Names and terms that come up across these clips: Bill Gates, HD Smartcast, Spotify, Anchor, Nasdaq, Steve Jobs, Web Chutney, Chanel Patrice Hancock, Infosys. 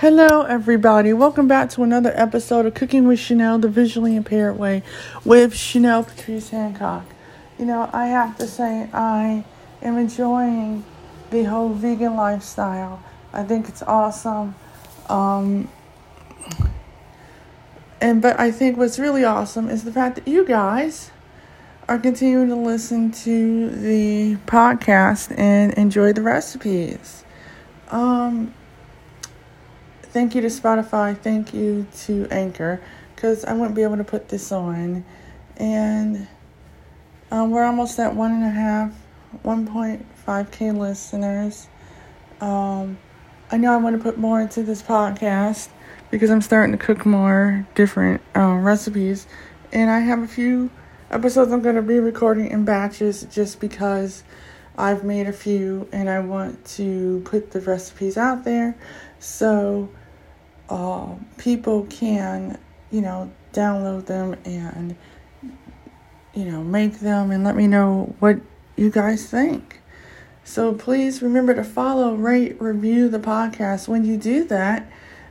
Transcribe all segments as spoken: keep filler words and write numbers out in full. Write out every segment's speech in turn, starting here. Hello everybody, welcome back to another episode of Cooking with Chanel, the Visually Impaired Way, with Chanel Patrice Hancock. You know, I have to say I am enjoying the whole vegan lifestyle. I think it's awesome. Um, and but I think what's really awesome is the fact that you guys are continuing to listen to the podcast and enjoy the recipes. Um... Thank you to Spotify. Thank you to Anchor, because I wouldn't be able to put this on. And um, we're almost at one and a half, one point five K listeners. Um, I know I want to put more into this podcast because I'm starting to cook more different uh, recipes. And I have a few episodes I'm going to be recording in batches just because I've made a few and I want to put the recipes out there. So uh, people can, you know, download them and, you know, make them and let me know what you guys think. So please remember to follow, rate, review the podcast. When you do that,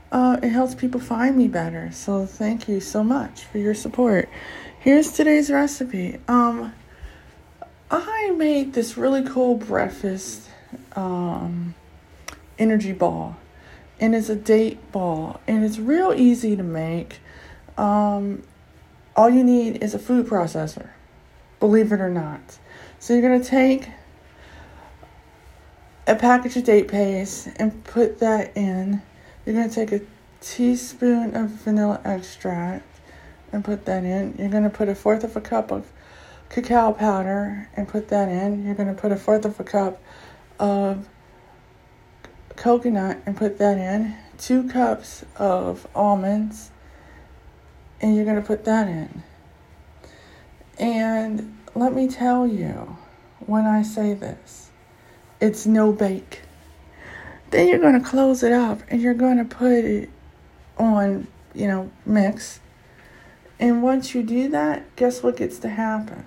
uh, it helps people find me better. So thank you so much for your support. Here's today's recipe. Um, I made this really cool breakfast um, energy ball. And it's a date ball. And it's real easy to make. Um, all you need is a food processor, believe it or not. So you're going to take a package of date paste and put that in. You're going to take a teaspoon of vanilla extract and put that in. You're going to put a fourth of a cup of cacao powder and put that in. You're going to put a fourth of a cup of coconut and put that in, two cups of almonds, and you're going to put that in. And let me tell you, when I say this, it's no bake. Then you're going to close it up and you're going to put it on, you know, mix. And once you do that, guess what gets to happen?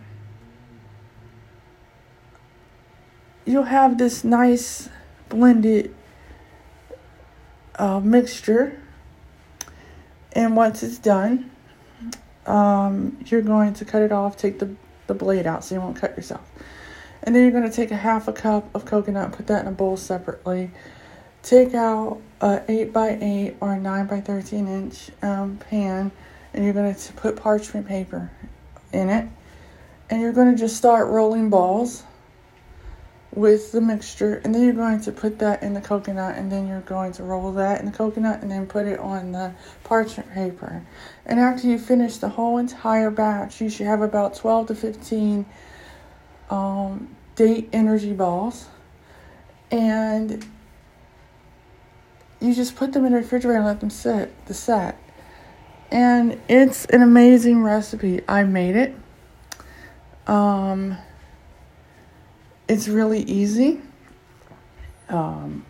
You'll have this nice blended Uh, mixture, and once it's done, um, you're going to cut it off, take the, the blade out so you won't cut yourself. And then you're going to take a half a cup of coconut, put that in a bowl separately. Take out an eight by eight or a nine by thirteen inch um, pan, and you're going to put parchment paper in it. And you're going to just start rolling balls with the mixture, and then you're going to put that in the coconut, and then you're going to roll that in the coconut and then put it on the parchment paper. And after you finish the whole entire batch, you should have about twelve to fifteen um, date energy balls, and you just put them in the refrigerator and let them sit the set. And it's an amazing recipe. I made it. Um... It's really easy. Um,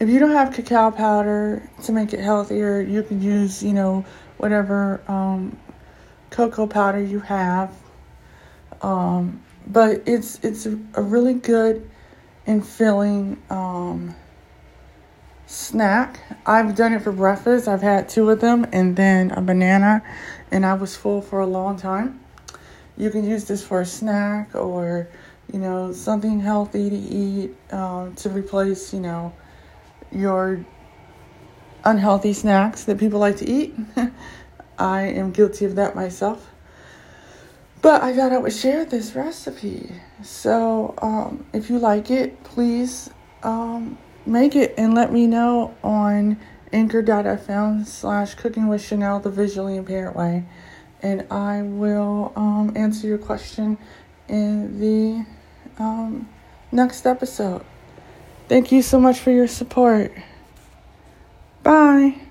if you don't have cacao powder to make it healthier, you can use, you know, whatever um, cocoa powder you have. Um, but it's it's a really good and filling um, snack. I've done it for breakfast. I've had two of them and then a banana, and I was full for a long time. You can use this for a snack or, you know, something healthy to eat um, to replace, you know, your unhealthy snacks that people like to eat. I am guilty of that myself. But I thought I would share this recipe. So um, if you like it, please um, make it and let me know on anchor.fm slash cooking with Chanel, the Visually Impaired Way. And I will um, answer your question in the um, next episode. Thank you so much for your support. Bye.